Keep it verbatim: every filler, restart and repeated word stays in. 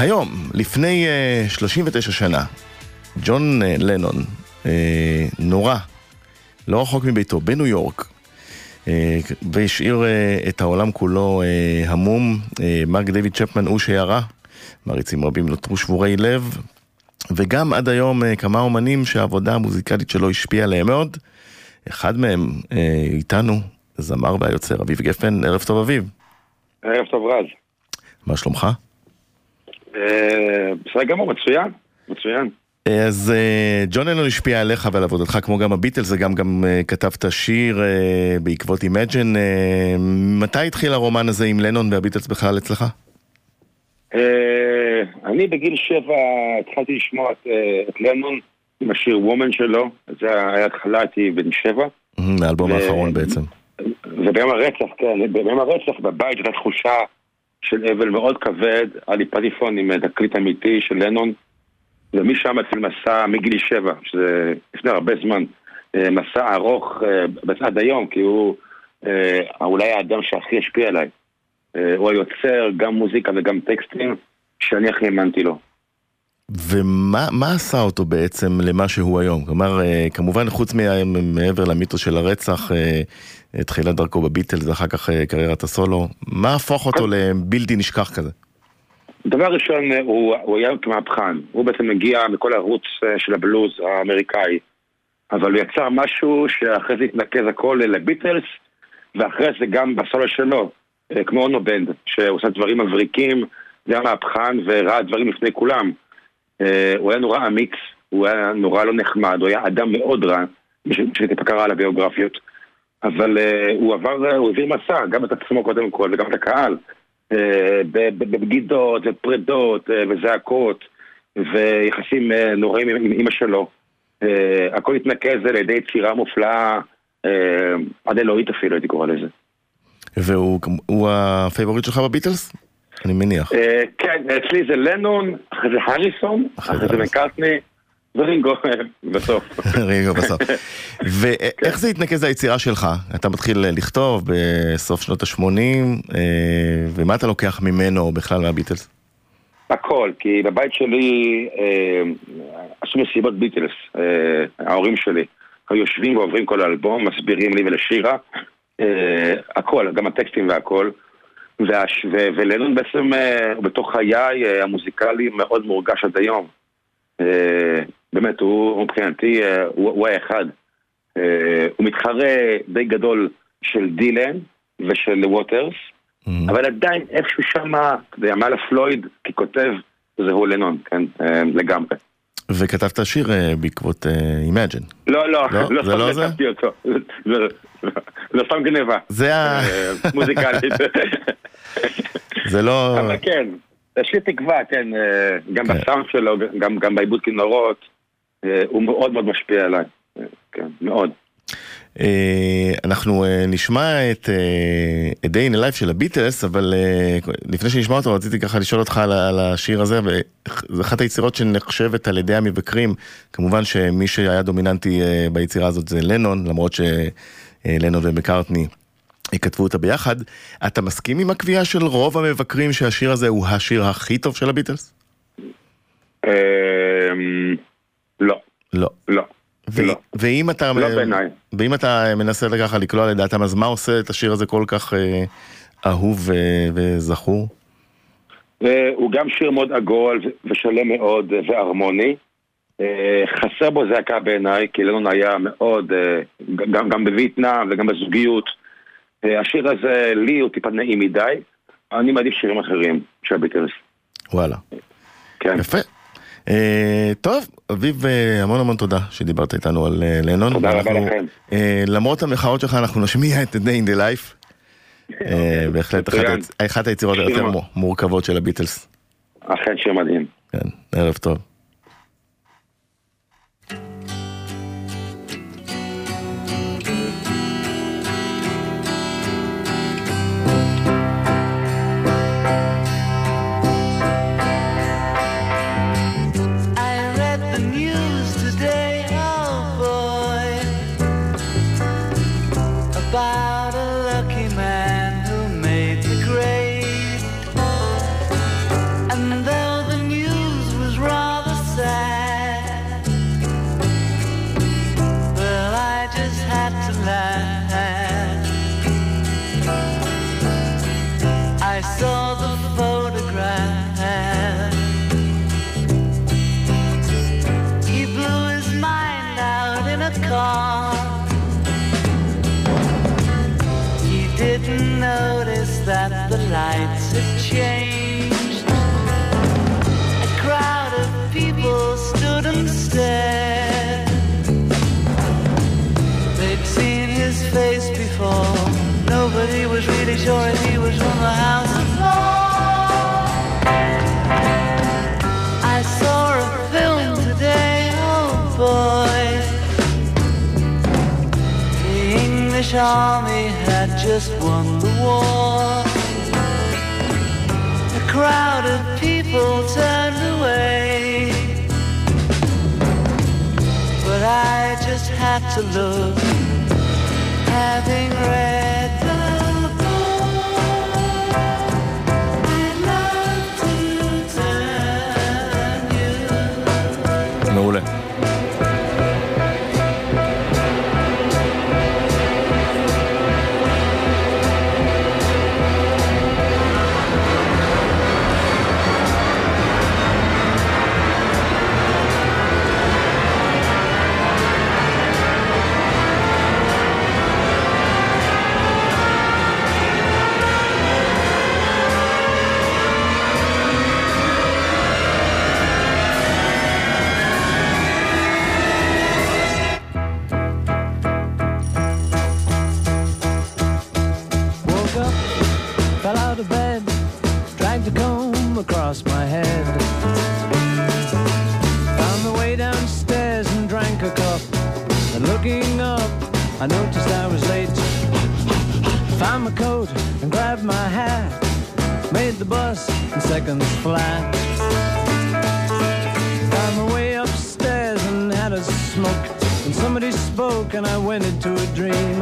היום, לפני uh, שלושים ותשע שנה, ג'ון uh, לנון uh, נורא, לא רחוק מביתו, בניו יורק, uh, והשאיר uh, את העולם כולו uh, המום. uh, מרק דיוויד צ'פמן הוא שירה, מעריצים רבים נותרו שבורי לב, וגם עד היום uh, כמה אומנים שהעבודה המוזיקלית שלו השפיעה עליהם מאוד. אחד מהם uh, איתנו, זמר והיוצר אביב גפן. ערב טוב אביב. ערב טוב רז. מה שלומך? בסדר גמור, מצוין, מצוין. אז ג'ון לנון השפיע עליך ועל עבודתך, כמו גם הביטלס, זה גם גם כתבת שיר בעקבות Imagine. מתי התחיל הרומן הזה עם לנון והביטלס בכלל אצלך? אני בגיל שבע התחלתי לשמוע את לנון עם השיר Woman שלו, זה היה התחלה, הייתי בן שבע. האלבום האחרון בעצם. וביום הרצח, כן, ביום הרצח בבית הייתה תחושה של אבל מאוד כבד, היה לי פטיפון עם תקליט אמיתי של לנון, ומשם התחיל מסע מגיל שבע, שזה לפני הרבה זמן, מסע ארוך עד היום, כי הוא אולי האדם שהכי השפיע עליי. הוא היוצר גם מוזיקה וגם טקסטים שאני הכי האמנתי לו. ומה מה עשה אותו בעצם למה שהוא היום? כלומר, כמובן חוץ מעבר למיתוס של הרצח, התחילה דרכו בביטלס, ואחר כך קריירת הסולו, מה הפוך אותו לבלתי נשכח כזה? דבר ראשון, הוא, הוא היה כמהפכן. הוא בעצם הגיע מכל הערוץ של הבלוז האמריקאי, אבל הוא יצר משהו שאחרי זה התנקז הכל לביטלס, ואחרי זה גם בסולו שלו, כמו אונו בנד, שעושה דברים מבריקים, זה היה מהפכן וראה דברים לפני כולם. הוא היה נורא אמיץ, הוא היה נורא לא נחמד, הוא היה אדם מאוד רע, שתפקרה על הביוגרפיות, אבל הוא עבר, הוא הביא מסע, גם את עצמו קודם כל, וגם את הקהל, בבגידות, ופרדות, וזעקות, ויחסים נוראים עם אמא שלו. הכל התנקז על ידי יצירה מופלאה, עד אלוהית אפילו, הייתי קורא לזה. והוא הפייבוריט שלך בביטלס? אני מניח. כן, אצלי זה לנון, אחרי זה הריסון, אחרי זה מקארטני, ורינגו בסוף. רינגו בסוף. ואיך זה התנקז ליצירה שלך? אתה מתחיל לכתוב בסוף שנות ה-שמונים, ומה אתה לוקח ממנו בכלל מהביטלס? הכל, כי בבית שלי עשו מסיבות ביטלס, ההורים שלי, היושבים ועוברים כל האלבום, מסבירים לי ולשירה, הכל, גם הטקסטים והכל. ולנון בעצם בתוך חיי המוזיקלי מאוד מורגש עד היום. באמת, הוא מבחינתי, הוא האחד. הוא מתחרה די גדול של דילן ושל ווטרס, אבל עדיין איפשהו שם, מעל הפלויד, כי כותב, זהו לנון, כן, לגמרי. וכתבת שיר בעקבות Imagine. לא, לא, לא סתם כתבתי אותו. לא סתם גניבה. זה ה... מוזיקלית. זה לא... אבל כן, יש לי תקווה, כן, גם בסאונד שלו, גם בעיבוד כינורות, הוא מאוד מאוד משפיע עליי. כן, מאוד. אנחנו נשמע את A Day in the Life של הביטלס, אבל לפני שנשמע אותו רציתי ככה לשאול אותך על השיר הזה. וזו אחת היצירות שנחשבת על ידי המבקרים, כמובן שמי שהיה דומיננטי ביצירה הזאת זה לנון, למרות שלנון ומקארטני כתבו אותה ביחד. אתה מסכים עם הקביעה של רוב המבקרים שהשיר הזה הוא השיר הכי טוב של הביטלס? לא לא לא ואם אתה, ואם אתה מנסה לככה לקלוע לדעתם, אז מה עושה את השיר הזה כל כך אהוב וזכור? הוא גם שיר מאוד עגול ושלם מאוד והרמוני. חסר בו זעקה בעיניי, כי לנון היה מאוד, גם בויטנאם וגם בזוגיות. השיר הזה לי הוא טיפה נעים מדי, אני מעדיף שירים אחרים של הביטלס. וואלה, יפה. טוב, אביב, המון המון תודה שדיברת איתנו על לנון. תודה רבה לכם. למרות המחאות שלך אנחנו נשמיע את A Day in the Life, בהחלט אחת היצירות היותר מורכבות של הביטלס. אכן שיר מדהים. כן, ערב טוב. And though the army had just won the war. The crowd of people turned away, but I just had to look, having read the book. I'd love to turn you. מעולה. Across my head, found the way downstairs and drank a cup, and looking up I noticed I was late. Found my coat and grabbed my hat, made the bus in seconds flat. Found my way upstairs and had a smoke, and somebody spoke and I went into a dream.